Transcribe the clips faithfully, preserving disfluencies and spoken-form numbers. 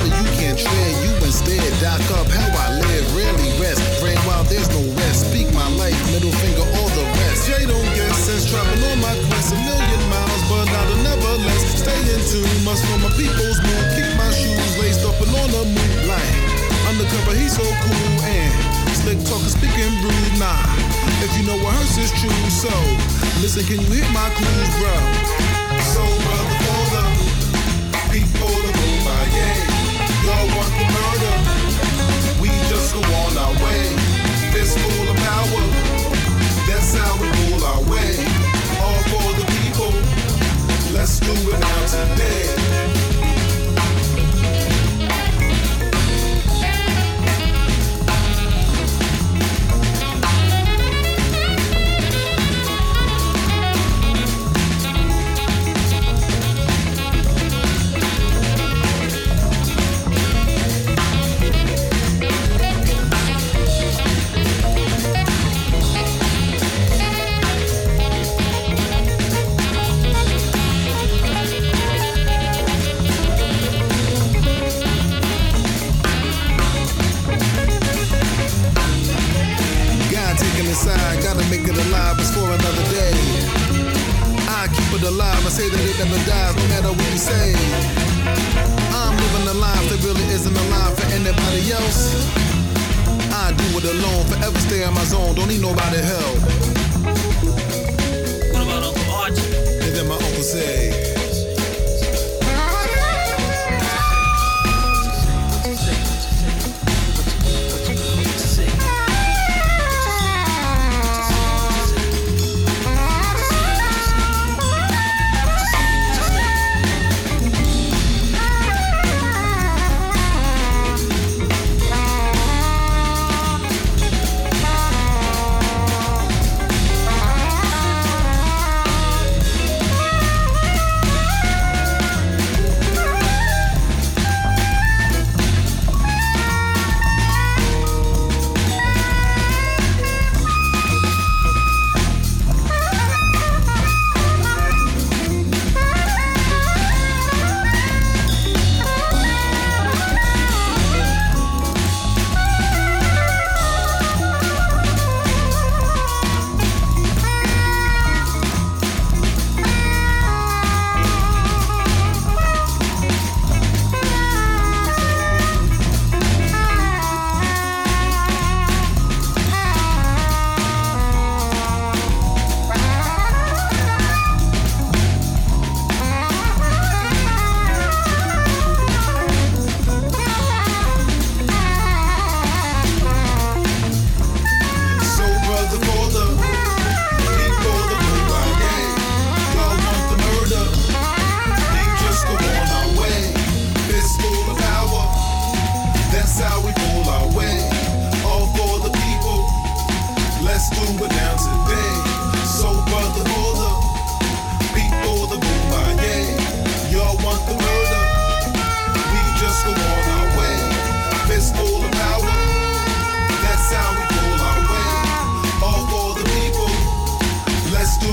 Do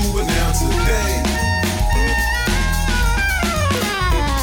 it now today.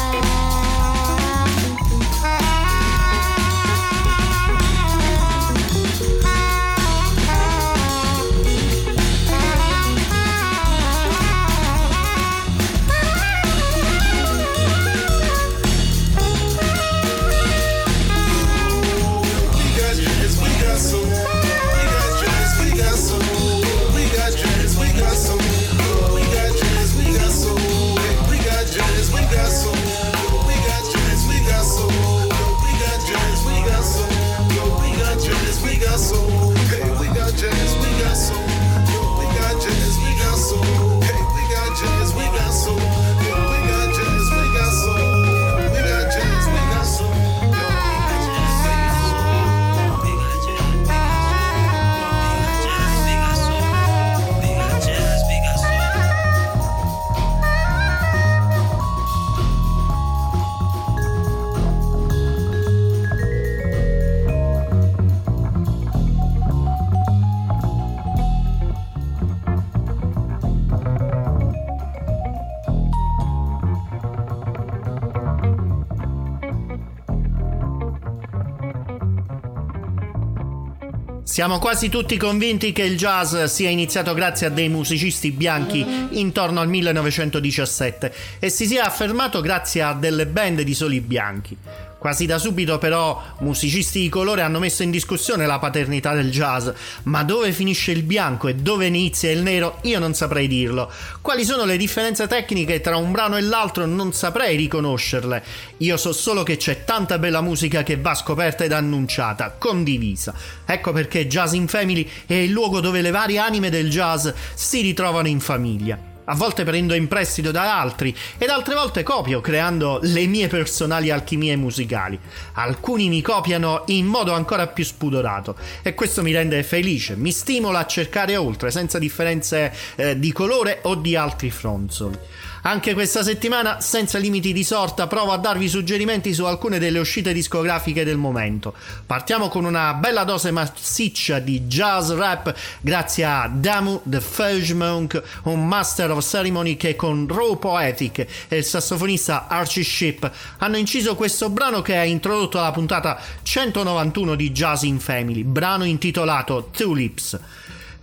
Siamo quasi tutti convinti che il jazz sia iniziato grazie a dei musicisti bianchi intorno al millenovecentodiciassette e si sia affermato grazie a delle band di soli bianchi. Quasi da subito però musicisti di colore hanno messo in discussione la paternità del jazz, ma dove finisce il bianco e dove inizia il nero io non saprei dirlo. Quali sono le differenze tecniche tra un brano e l'altro non saprei riconoscerle, io so solo che c'è tanta bella musica che va scoperta ed annunciata, condivisa. Ecco perché Jazz in Family è il luogo dove le varie anime del jazz si ritrovano in famiglia. A volte prendo in prestito da altri ed altre volte copio creando le mie personali alchimie musicali. Alcuni mi copiano in modo ancora più spudorato e questo mi rende felice, mi stimola a cercare oltre senza differenze eh, di colore o di altri fronzoli. Anche questa settimana, senza limiti di sorta, provo a darvi suggerimenti su alcune delle uscite discografiche del momento. Partiamo con una bella dose massiccia di jazz rap grazie a Damu the Fudge Monk, un master of ceremony che con Raw Poetic e il sassofonista Archie Shepp hanno inciso questo brano che ha introdotto la puntata centonovantuno di Jazz in Family, brano intitolato Tulips.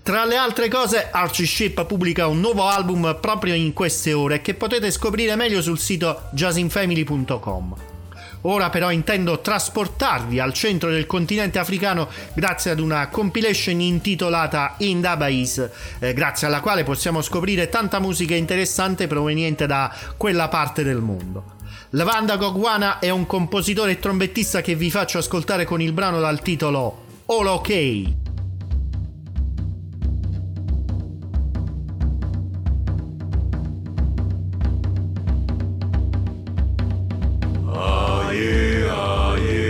Tra le altre cose, Archie Shepp pubblica un nuovo album proprio in queste ore che potete scoprire meglio sul sito jazzinfamily punto com. Ora però intendo trasportarvi al centro del continente africano grazie ad una compilation intitolata Indaba Is, eh, grazie alla quale possiamo scoprire tanta musica interessante proveniente da quella parte del mondo. Lavanda Gogwana è un compositore e trombettista che vi faccio ascoltare con il brano dal titolo All Okay. Oh, yeah, yeah.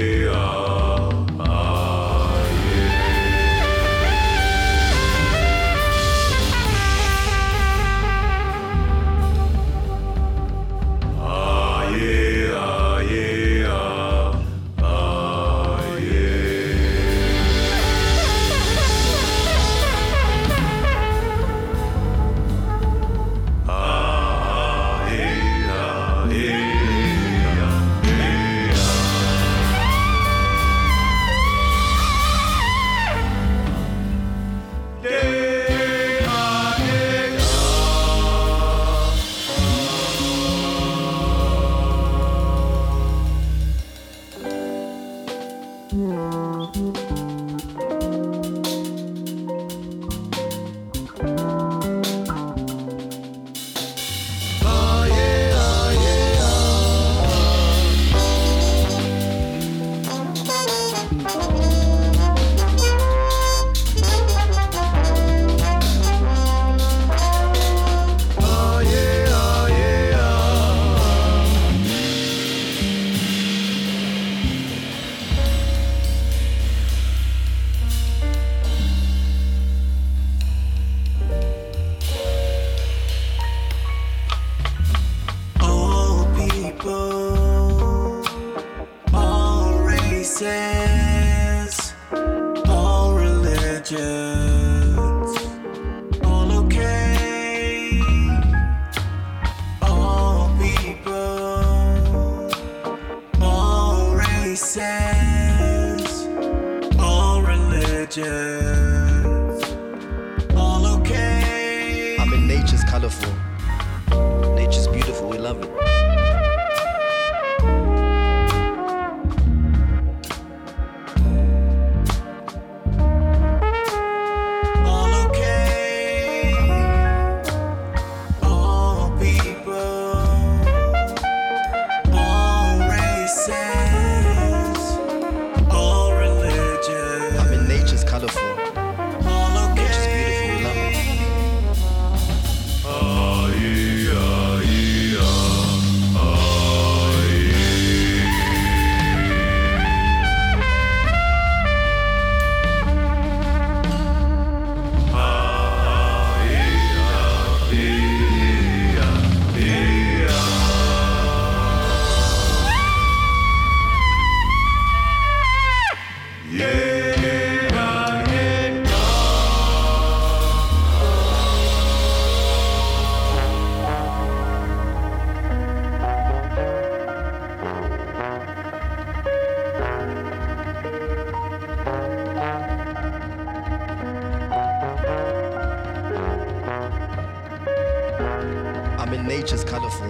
Nature's colorful.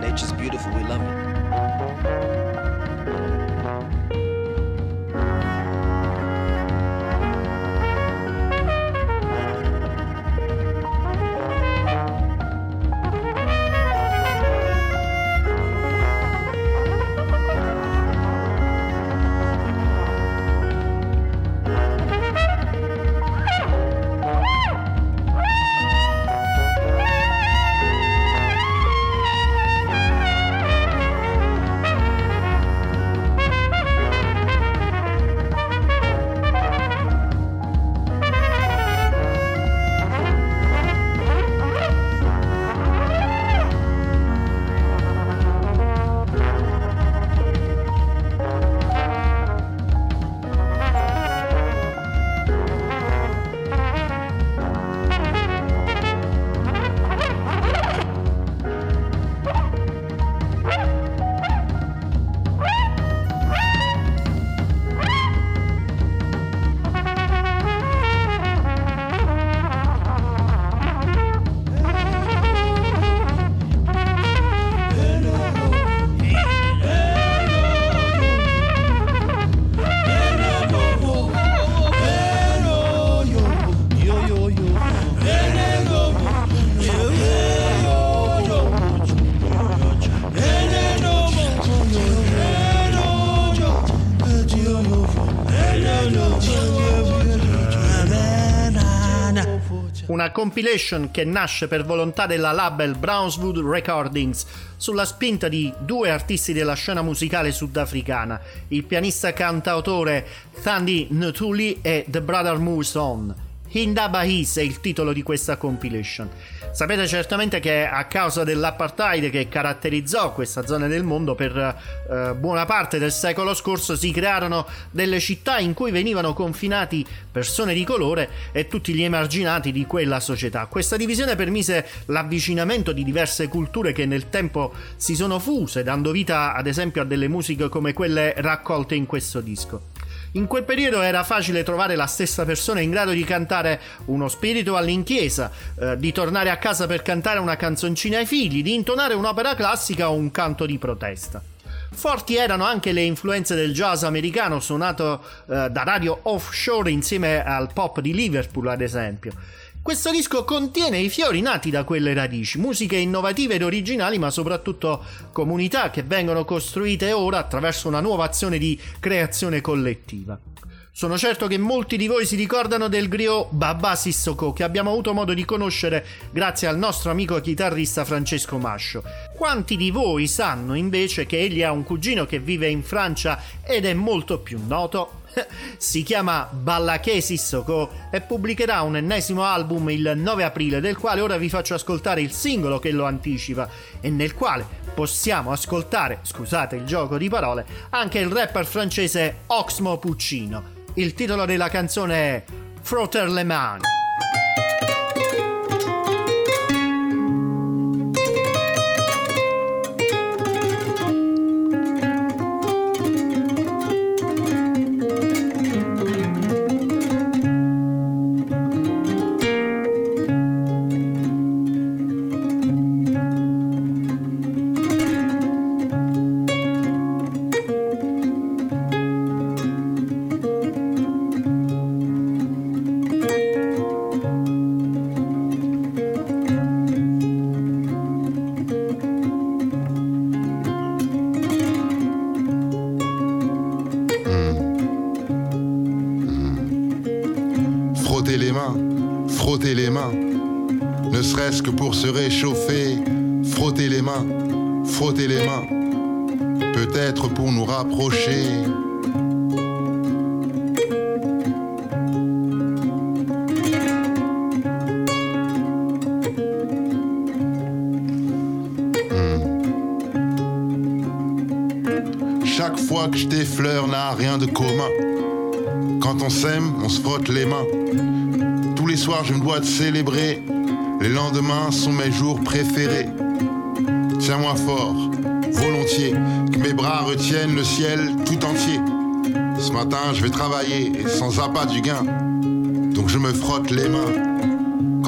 Nature's beautiful. We love it. Una compilation che nasce per volontà della label Brownswood Recordings sulla spinta di due artisti della scena musicale sudafricana, il pianista cantautore Thandi Ntuli e The Brother Moves On. Indaba Is è il titolo di questa compilation. Sapete certamente che a causa dell'apartheid che caratterizzò questa zona del mondo per eh, buona parte del secolo scorso si crearono delle città in cui venivano confinati persone di colore e tutti gli emarginati di quella società. Questa divisione permise l'avvicinamento di diverse culture che nel tempo si sono fuse, dando vita ad esempio a delle musiche come quelle raccolte in questo disco. In quel periodo era facile trovare la stessa persona in grado di cantare uno spiritual in chiesa, eh, di tornare a casa per cantare una canzoncina ai figli, di intonare un'opera classica o un canto di protesta. Forti erano anche le influenze del jazz americano suonato eh, da radio offshore insieme al pop di Liverpool, ad esempio. Questo disco contiene i fiori nati da quelle radici, musiche innovative ed originali, ma soprattutto comunità che vengono costruite ora attraverso una nuova azione di creazione collettiva. Sono certo che molti di voi si ricordano del griot Babà Sissoko, che abbiamo avuto modo di conoscere grazie al nostro amico chitarrista Francesco Mascio. Quanti di voi sanno invece che egli ha un cugino che vive in Francia ed è molto più noto? Si chiama Ballaké Sissoko e pubblicherà un ennesimo album il nove aprile, del quale ora vi faccio ascoltare il singolo che lo anticipa e nel quale possiamo ascoltare, scusate il gioco di parole, anche il rapper francese Oxmo Puccino. Il titolo della canzone è Frotter le Mans. Pour se réchauffer, frotter les mains, frotter les mains, peut-être pour nous rapprocher. Hmm. Chaque fois que je t'effleure n'a rien de commun. Quand on s'aime, on se frotte les mains. Tous les soirs, je me dois de célébrer. Les lendemains sont mes jours préférés. Tiens-moi fort, volontiers, que mes bras retiennent le ciel tout entier. Ce matin, je vais travailler sans appât du gain, donc je me frotte les mains.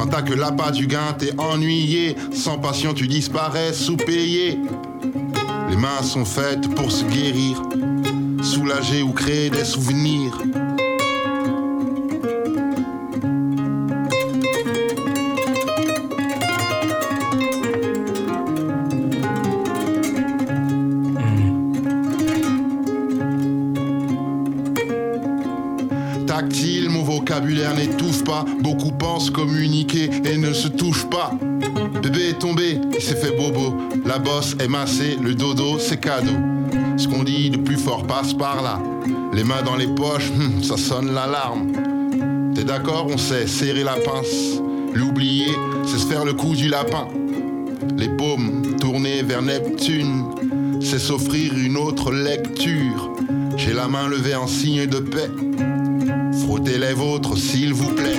Quand t'as que l'appât du gain, t'es ennuyé. Sans passion, tu disparais, sous-payé. Les mains sont faites pour se guérir, soulager ou créer des souvenirs. N'étouffe pas, beaucoup pensent communiquer et ne se touchent pas. Bébé est tombé, il s'est fait bobo, la bosse est massée, le dodo c'est cadeau. Ce qu'on dit de plus fort passe par là, les mains dans les poches, hum, ça sonne l'alarme. T'es d'accord, on sait serrer la pince, l'oublier c'est se faire le coup du lapin. Les paumes tournées vers Neptune, c'est s'offrir une autre lecture. J'ai la main levée en signe de paix. Frottez les vôtres, s'il vous plaît.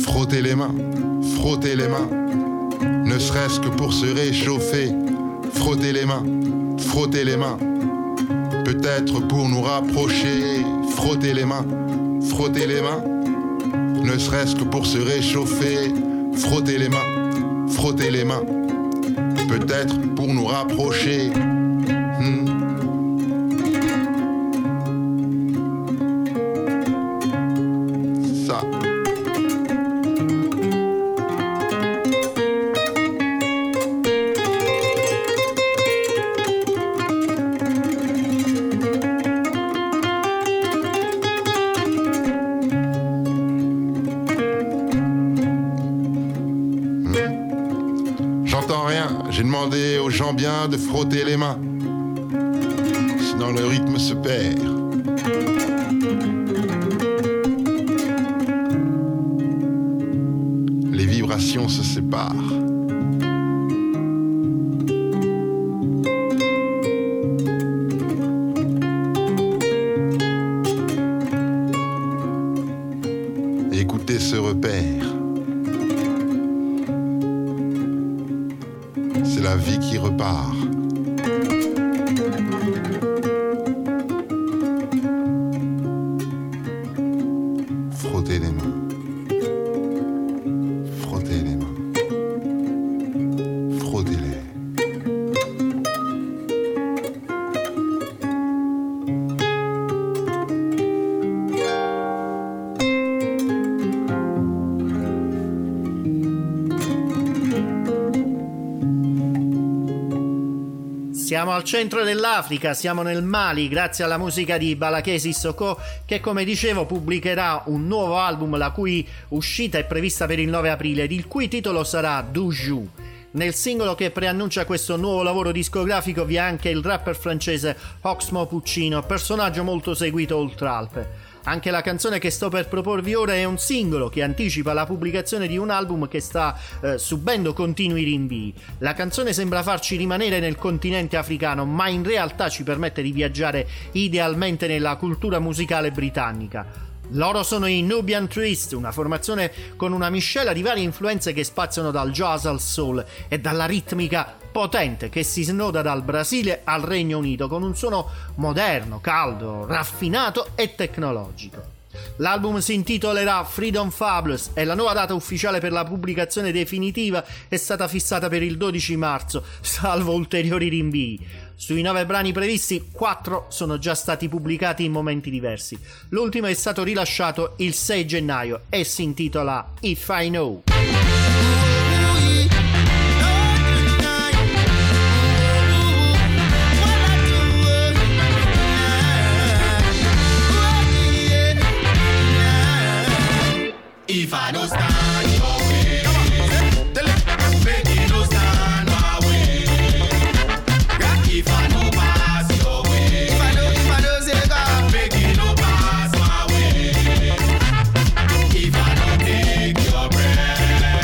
Frottez les mains, frottez les mains, ne serait-ce que pour se réchauffer. Frottez les mains. Frottez les mains, peut-être pour nous rapprocher. Frottez les mains, frottez les mains, ne serait-ce que pour se réchauffer. Frottez les mains, frottez les mains, peut-être pour nous rapprocher. Hmm. Bien de frotter les mains, sinon le rythme se perd. Les vibrations se séparent. Écoutez ce repère. La vie qui repart. Frottez les mains. Frottez les mains. Frottez-les. Siamo al centro dell'Africa, siamo nel Mali, grazie alla musica di Ballaké Sissoko, che come dicevo pubblicherà un nuovo album la cui uscita è prevista per il nove aprile, il cui titolo sarà Djourou. Nel singolo che preannuncia questo nuovo lavoro discografico vi è anche il rapper francese Oxmo Puccino, personaggio molto seguito oltre Alpe. Anche la canzone che sto per proporvi ora è un singolo che anticipa la pubblicazione di un album che sta eh, subendo continui rinvii. La canzone sembra farci rimanere nel continente africano, ma in realtà ci permette di viaggiare idealmente nella cultura musicale britannica. Loro sono i Nubiyan Twist, una formazione con una miscela di varie influenze che spaziano dal jazz al soul e dalla ritmica potente che si snoda dal Brasile al Regno Unito, con un suono moderno, caldo, raffinato e tecnologico. L'album si intitolerà Freedom Fabulous e la nuova data ufficiale per la pubblicazione definitiva è stata fissata per il dodici marzo, salvo ulteriori rinvii. Sui nove brani previsti, quattro sono già stati pubblicati in momenti diversi. L'ultimo è stato rilasciato il sei gennaio e si intitola If I Know. If I don't stand your way, baby, don't stand my way. If I don't pass your way, if I don't, if I don't say God, baby, don't pass my way. If I don't take your breath,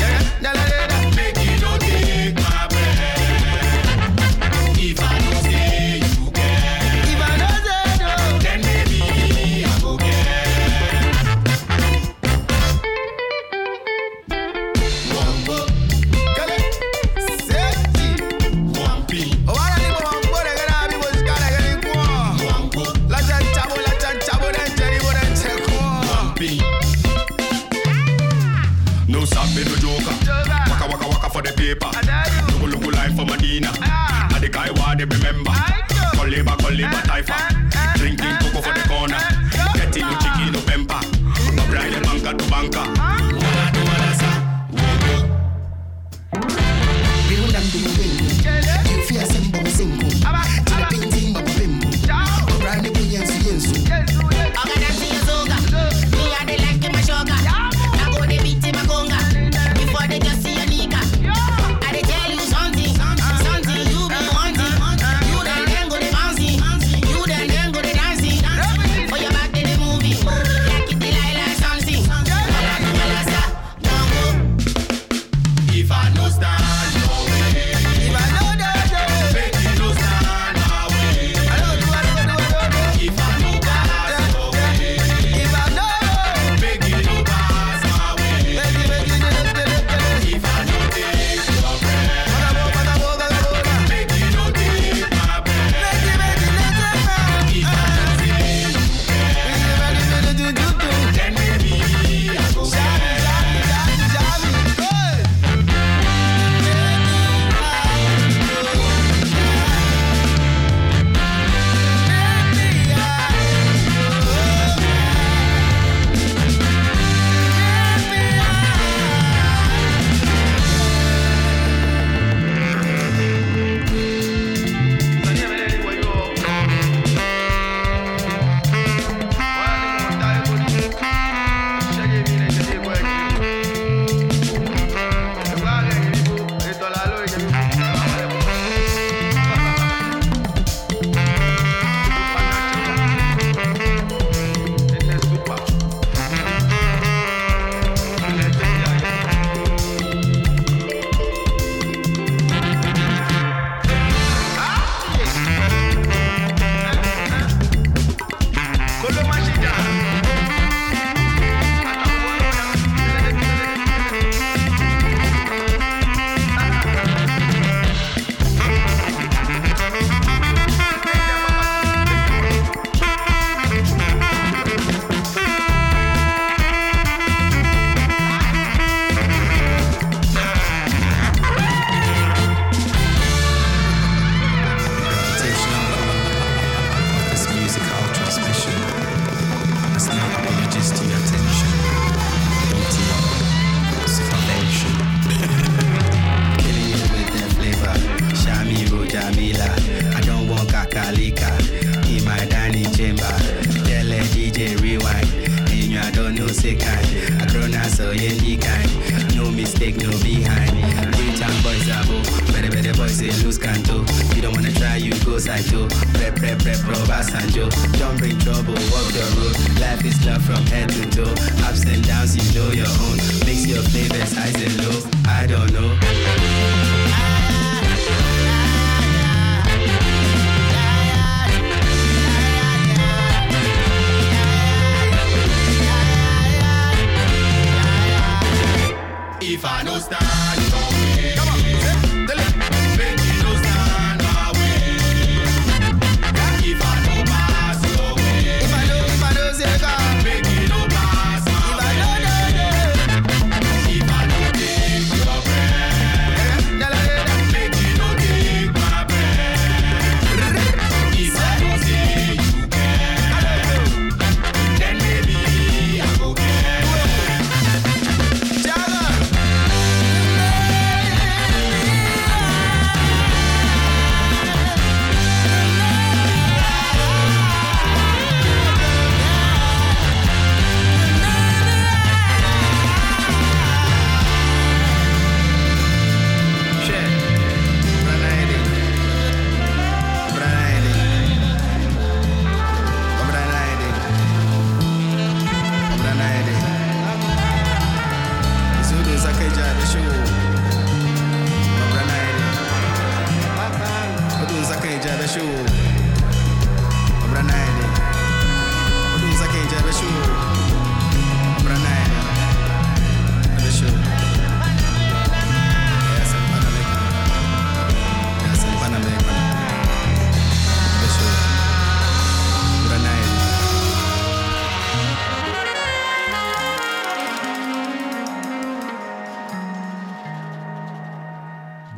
everybody remember. Koliba, Koliba, Taifa. Drinking cocoa for the corner. Getting the chicken of Pempa. Babride, banka to banka. Wala to wala sa. Behold and do the window. You fear some bomb single. To the pink team of Pimbo. Babride, Piyansu, Yensu. Ogana, Piyazoga. Me, I dey like my sugar. I go dey beat my conga. Before they just see a nigga. I dey tell you something.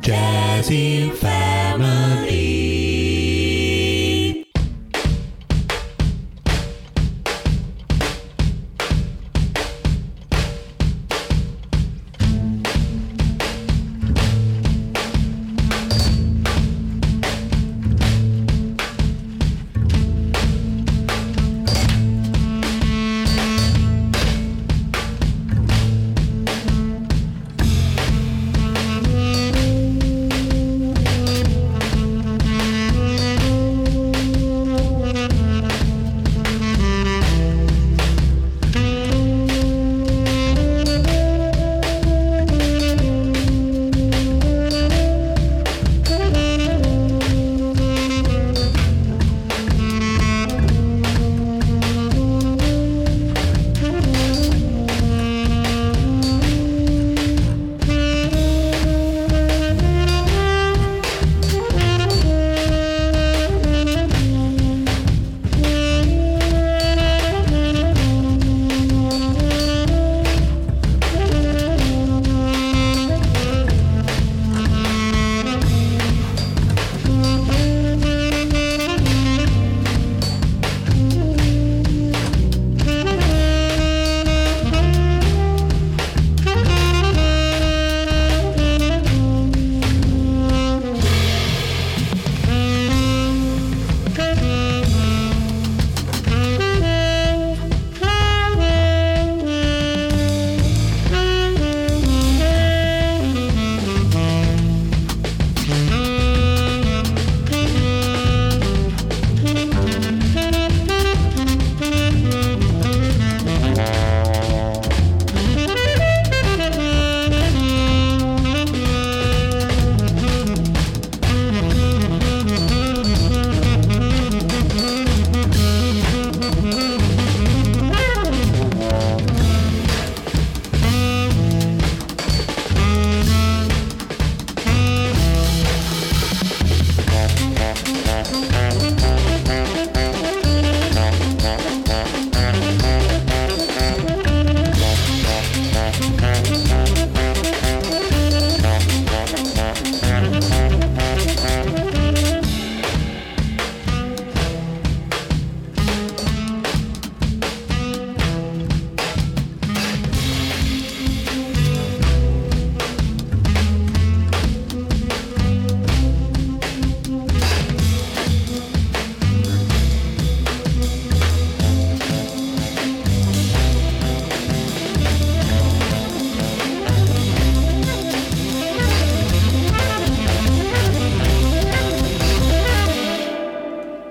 Jazz in Family.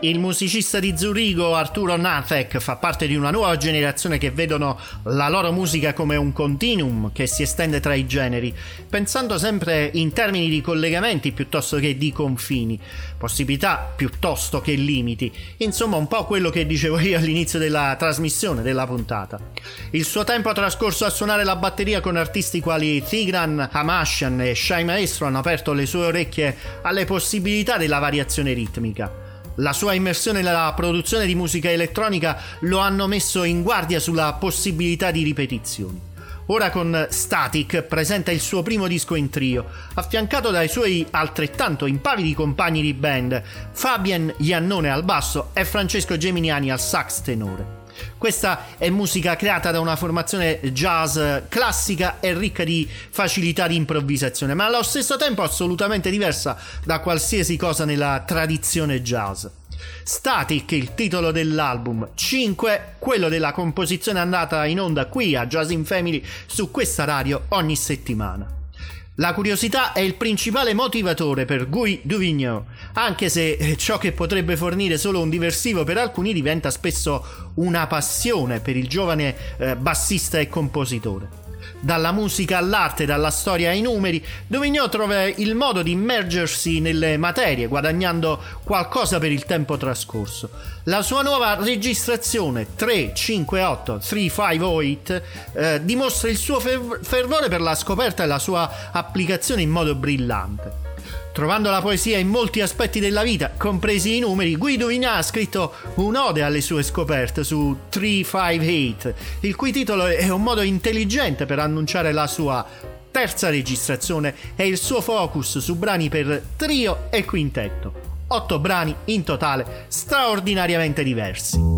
Il musicista di Zurigo Arturo Nahtke fa parte di una nuova generazione che vedono la loro musica come un continuum che si estende tra i generi, pensando sempre in termini di collegamenti piuttosto che di confini, possibilità piuttosto che limiti, insomma un po' quello che dicevo io all'inizio della trasmissione, della puntata. Il suo tempo trascorso a suonare la batteria con artisti quali Tigran Hamasyan e Shai Maestro hanno aperto le sue orecchie alle possibilità della variazione ritmica. La sua immersione nella produzione di musica elettronica lo hanno messo in guardia sulla possibilità di ripetizioni. Ora con Static presenta il suo primo disco in trio, affiancato dai suoi altrettanto impavidi compagni di band, Fabien Iannone al basso e Francesco Geminiani al sax tenore. Questa è musica creata da una formazione jazz classica e ricca di facilità di improvvisazione, ma allo stesso tempo assolutamente diversa da qualsiasi cosa nella tradizione jazz. Static, il titolo dell'album, cinque, quello della composizione andata in onda qui a Jazz in Family su questa radio ogni settimana. La curiosità è il principale motivatore per Guy Duvignon, anche se ciò che potrebbe fornire solo un diversivo per alcuni diventa spesso una passione per il giovane eh, bassista e compositore. Dalla musica all'arte, dalla storia ai numeri, Duvignon trova il modo di immergersi nelle materie, guadagnando qualcosa per il tempo trascorso. La sua nuova registrazione tre cinque otto tre cinque otto eh, dimostra il suo ferv- fervore per la scoperta e la sua applicazione in modo brillante. Trovando la poesia in molti aspetti della vita, compresi i numeri, Guido Vigna ha scritto un'ode alle sue scoperte su tre cinque otto, il cui titolo è un modo intelligente per annunciare la sua terza registrazione e il suo focus su brani per trio e quintetto. Otto brani in totale, straordinariamente diversi.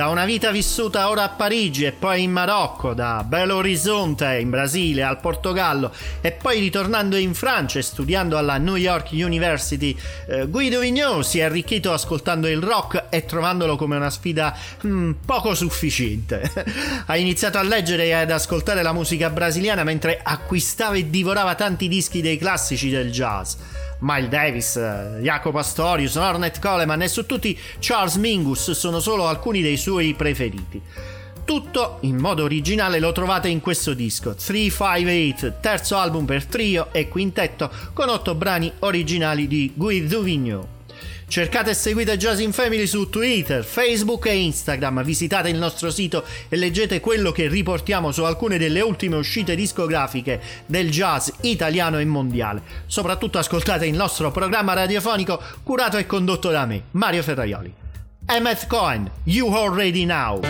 Da una vita vissuta ora a Parigi e poi in Marocco, da Belo Horizonte in Brasile al Portogallo e poi ritornando in Francia e studiando alla New York University, eh, Guy Duvignon si è arricchito ascoltando il rock e trovandolo come una sfida mh, poco sufficiente. Ha iniziato a leggere e ad ascoltare la musica brasiliana mentre acquistava e divorava tanti dischi dei classici del jazz. Miles Davis, Jaco Pastorius, Ornette Coleman e su tutti Charles Mingus sono solo alcuni dei suoi preferiti. Tutto in modo originale lo trovate in questo disco, three fifty-eight, terzo album per trio e quintetto con otto brani originali di Guy Duvignon. Cercate e seguite Jazz in Family su Twitter, Facebook e Instagram, visitate il nostro sito e leggete quello che riportiamo su alcune delle ultime uscite discografiche del jazz italiano e mondiale. Soprattutto ascoltate il nostro programma radiofonico curato e condotto da me, Mario Ferraioli. Emmett Cohen, You Already Know.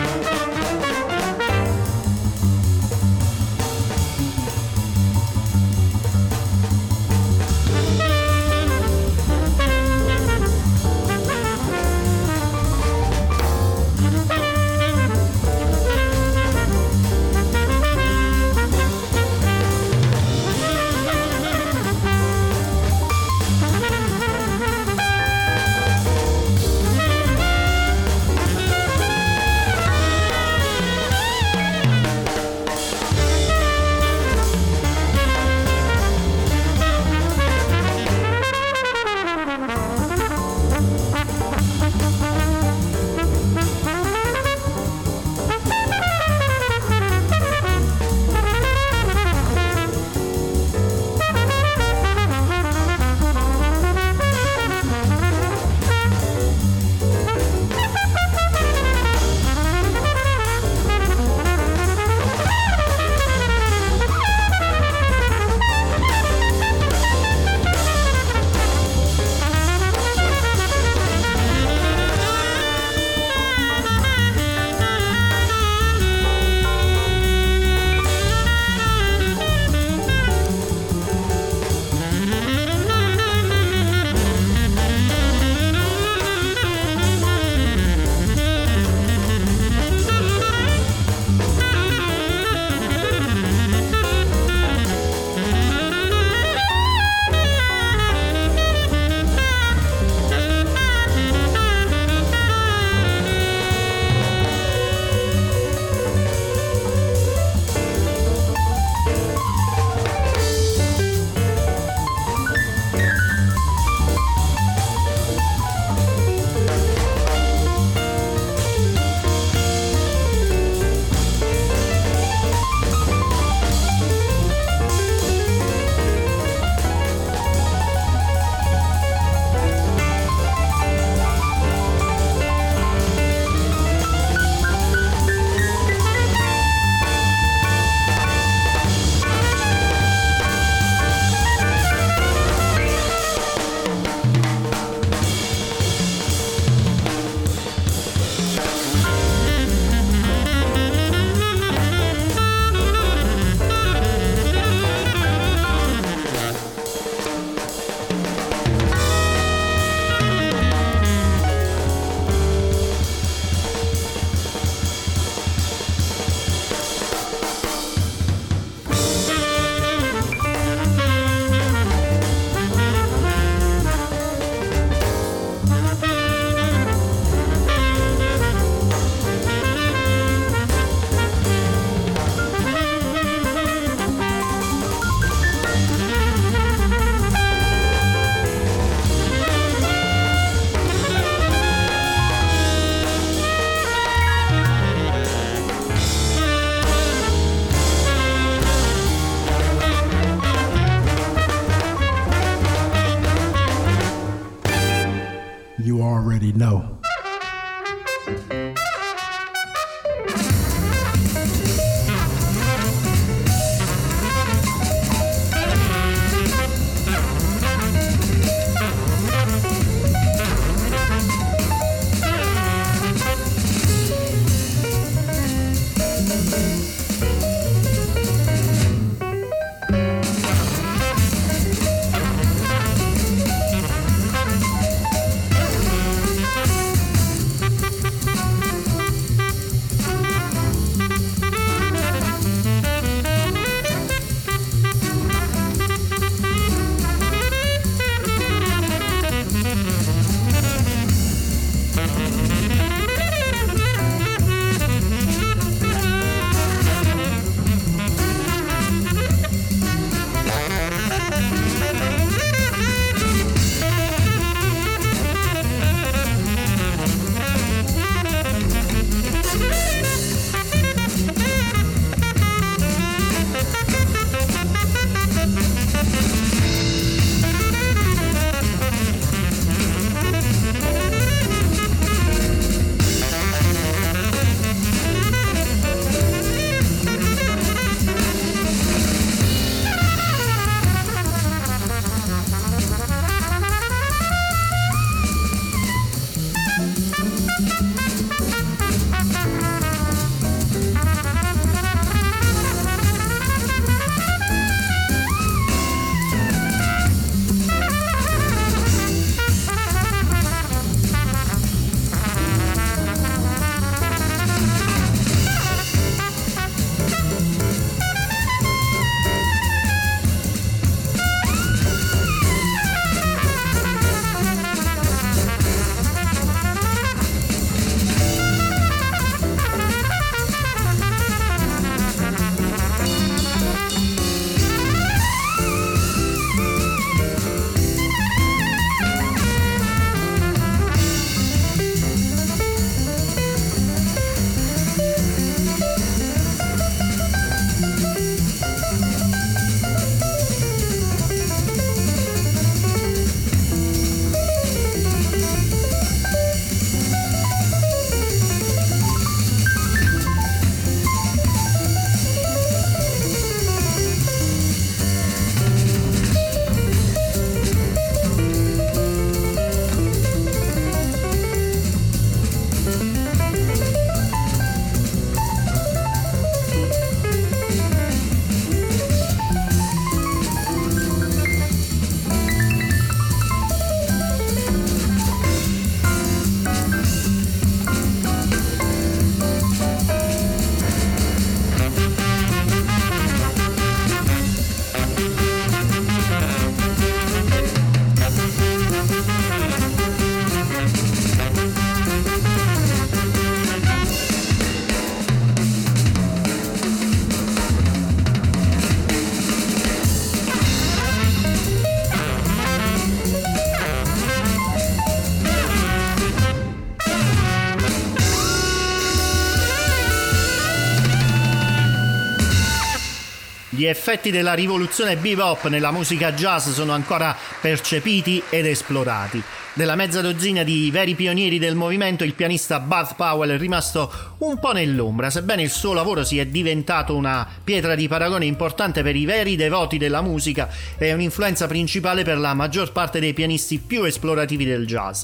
Gli effetti della rivoluzione bebop nella musica jazz sono ancora percepiti ed esplorati. Della mezza dozzina di veri pionieri del movimento, il pianista Bud Powell è rimasto un po' nell'ombra, sebbene il suo lavoro sia diventato una pietra di paragone importante per i veri devoti della musica e un'influenza principale per la maggior parte dei pianisti più esplorativi del jazz.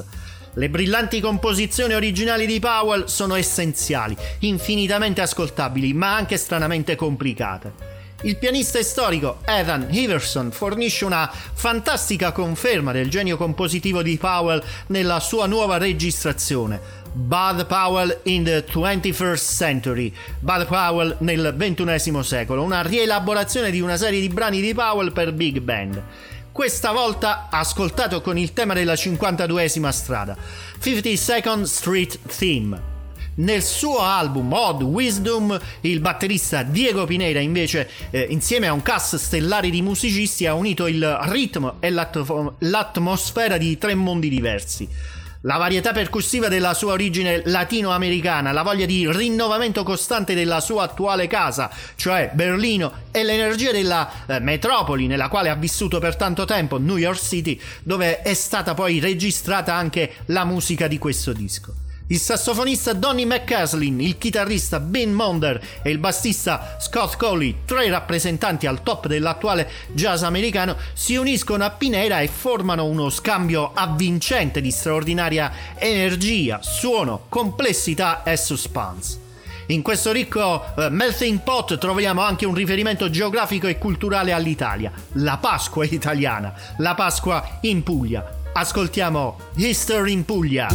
Le brillanti composizioni originali di Powell sono essenziali, infinitamente ascoltabili, ma anche stranamente complicate. Il pianista storico Ethan Iverson fornisce una fantastica conferma del genio compositivo di Powell nella sua nuova registrazione, Bud Powell in the twenty-first century, Bud Powell nel ventunesimo secolo, una rielaborazione di una serie di brani di Powell per Big Band. Questa volta ascoltato con il tema della cinquantaduesima strada, fifty-second street Theme. Nel suo album Odd Wisdom, il batterista Diego Pineda invece, eh, insieme a un cast stellare di musicisti, ha unito il ritmo e l'atmo- l'atmosfera di tre mondi diversi. La varietà percussiva della sua origine latinoamericana, la voglia di rinnovamento costante della sua attuale casa, cioè Berlino, e l'energia della eh, metropoli nella quale ha vissuto per tanto tempo, New York City, dove è stata poi registrata anche la musica di questo disco. Il sassofonista Donnie McCaslin, il chitarrista Ben Monder e il bassista Scott Colley, tre rappresentanti al top dell'attuale jazz americano, si uniscono a Pineda e formano uno scambio avvincente di straordinaria energia, suono, complessità e suspense. In questo ricco uh, melting pot troviamo anche un riferimento geografico e culturale all'Italia. La Pasqua italiana, la Pasqua in Puglia. Ascoltiamo Easter in Puglia.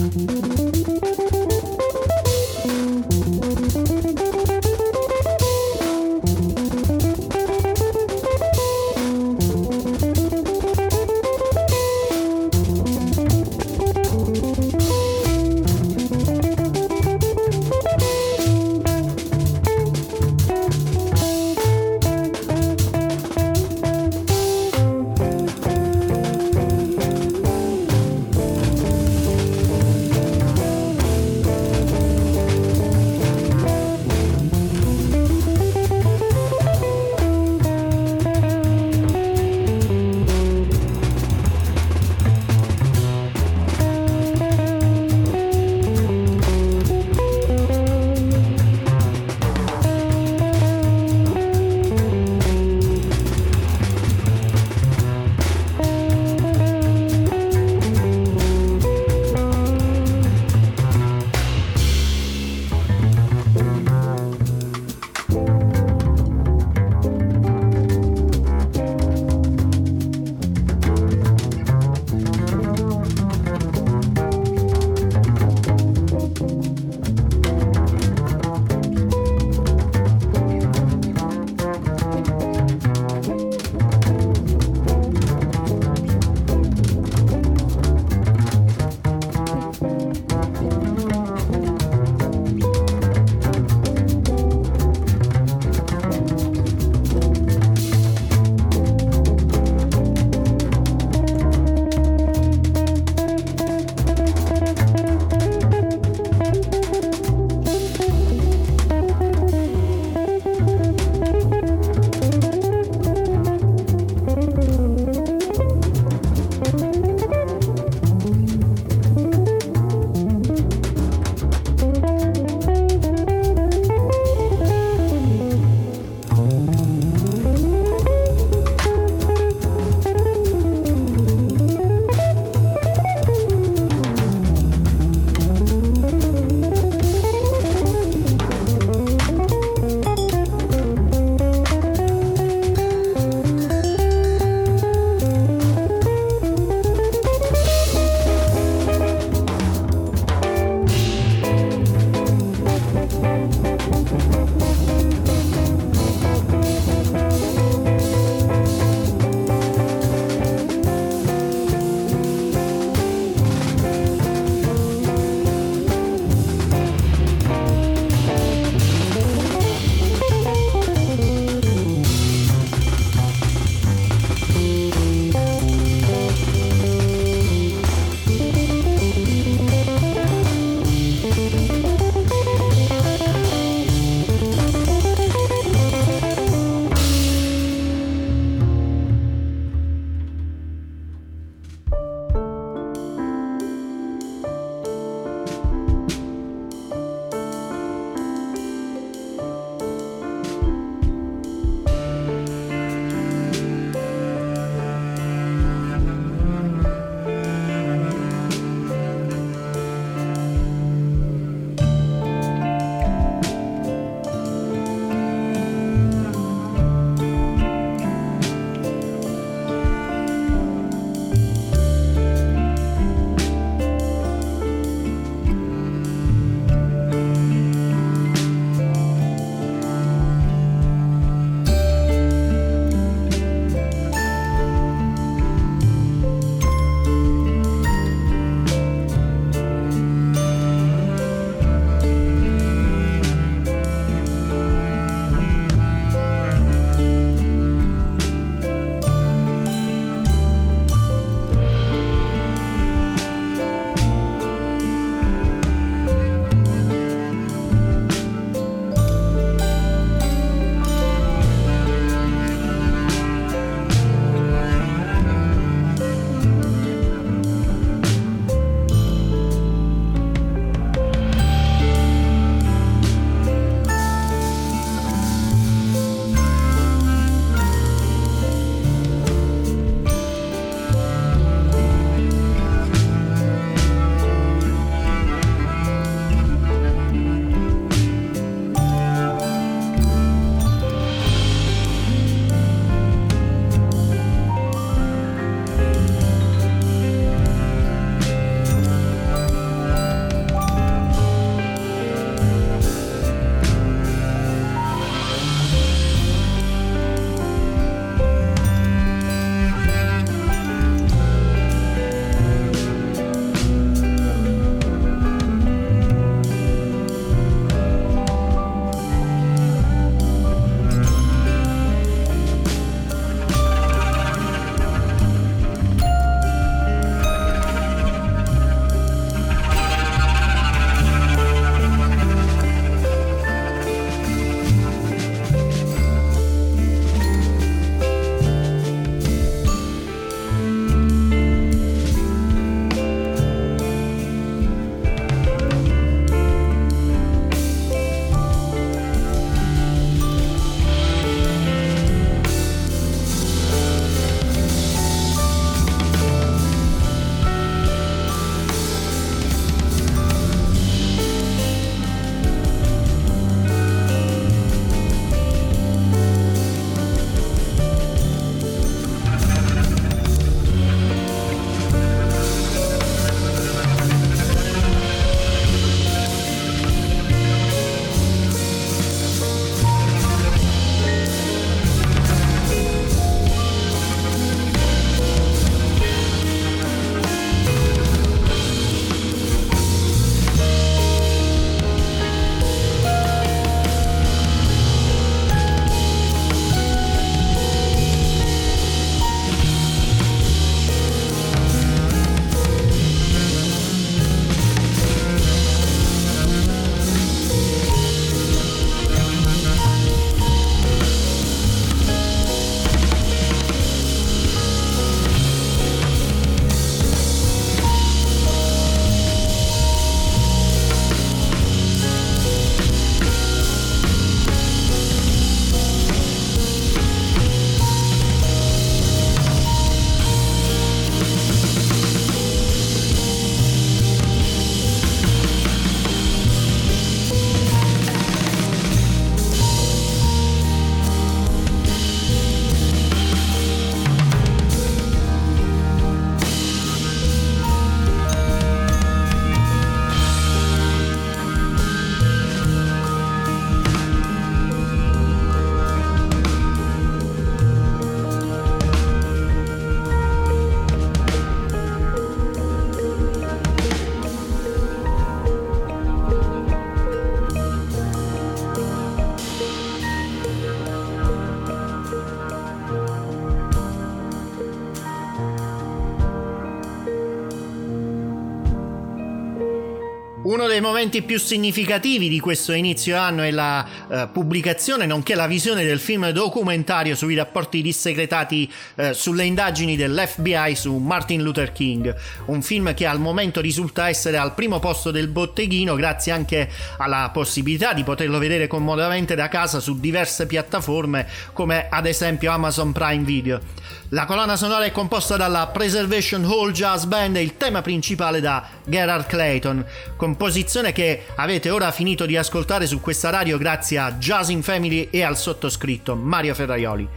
Uno dei momenti più significativi di questo inizio anno è la eh, pubblicazione, nonché la visione del film documentario sui rapporti dissecretati eh, sulle indagini dell'F B I su Martin Luther King, un film che al momento risulta essere al primo posto del botteghino grazie anche alla possibilità di poterlo vedere comodamente da casa su diverse piattaforme come ad esempio Amazon Prime Video. La colonna sonora è composta dalla Preservation Hall Jazz Band e il tema principale da Gerard Clayton, composizione che avete ora finito di ascoltare su questa radio grazie a Jazz in Family e al sottoscritto Mario Ferraioli.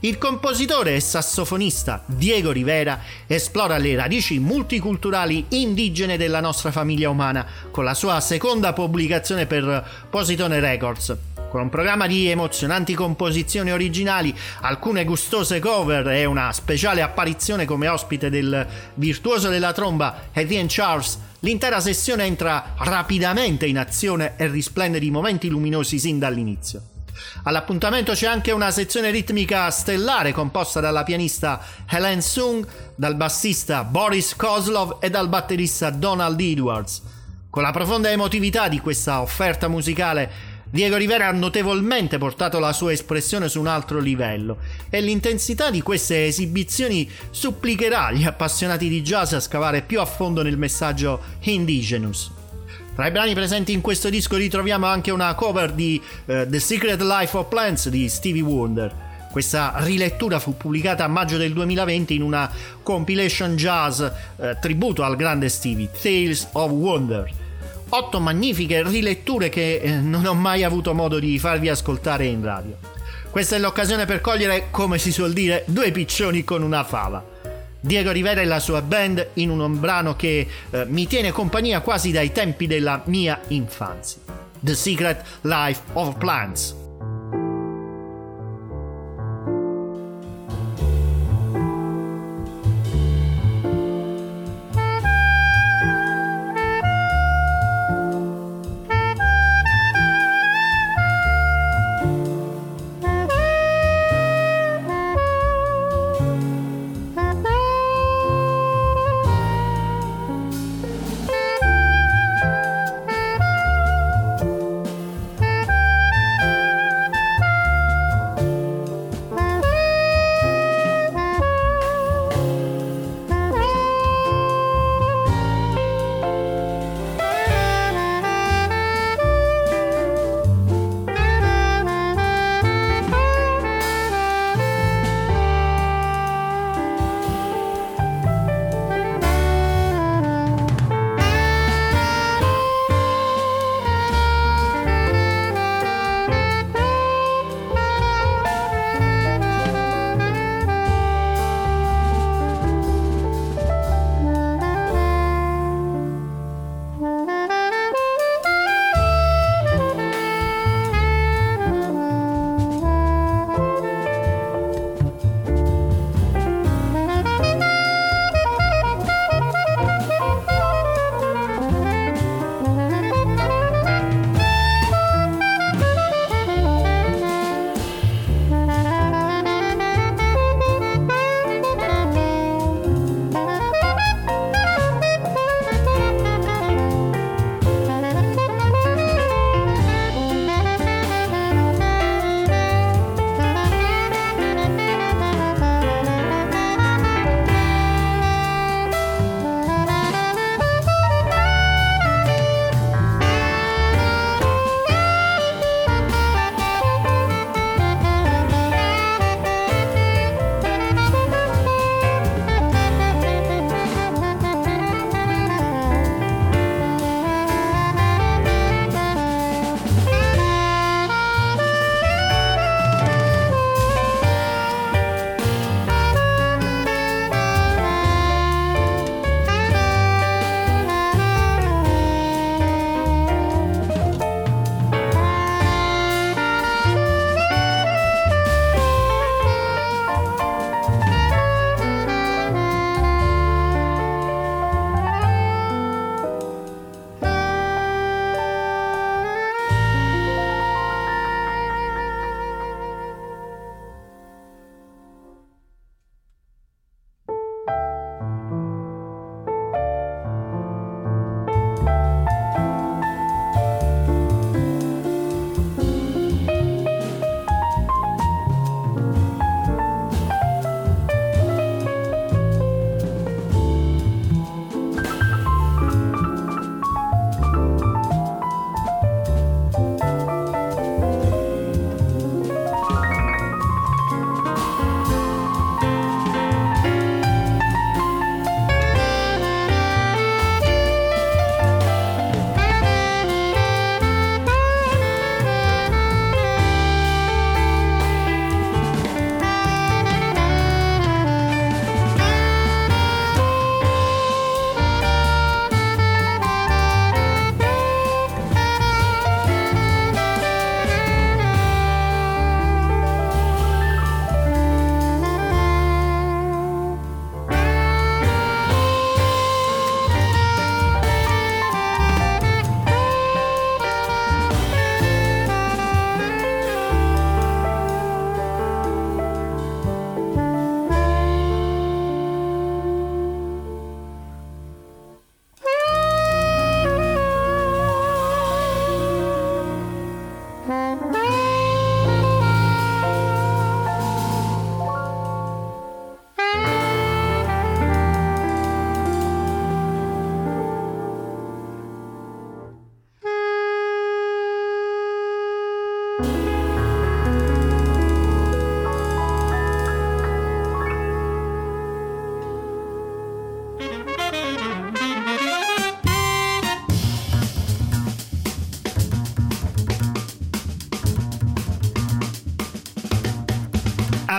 Il compositore e sassofonista Diego Rivera esplora le radici multiculturali indigene della nostra famiglia umana con la sua seconda pubblicazione per Positone Records, con un programma di emozionanti composizioni originali, alcune gustose cover e una speciale apparizione come ospite del virtuoso della tromba Etienne Charles. L'intera sessione entra rapidamente in azione e risplende di momenti luminosi sin dall'inizio. All'appuntamento c'è anche una sezione ritmica stellare composta dalla pianista Helen Sung, dal bassista Boris Kozlov e dal batterista Donald Edwards. Con la profonda emotività di questa offerta musicale, Diego Rivera ha notevolmente portato la sua espressione su un altro livello e l'intensità di queste esibizioni supplicherà gli appassionati di jazz a scavare più a fondo nel messaggio indigenous. Tra i brani presenti in questo disco ritroviamo anche una cover di uh, The Secret Life of Plants di Stevie Wonder. Questa rilettura fu pubblicata a maggio del duemilaventi in una compilation jazz uh, tributo al grande Stevie, Tales of Wonder. Otto magnifiche riletture che non ho mai avuto modo di farvi ascoltare in radio. Questa è l'occasione per cogliere, come si suol dire, due piccioni con una fava. Diego Rivera e la sua band in un brano che eh, mi tiene compagnia quasi dai tempi della mia infanzia. The Secret Life of Plants.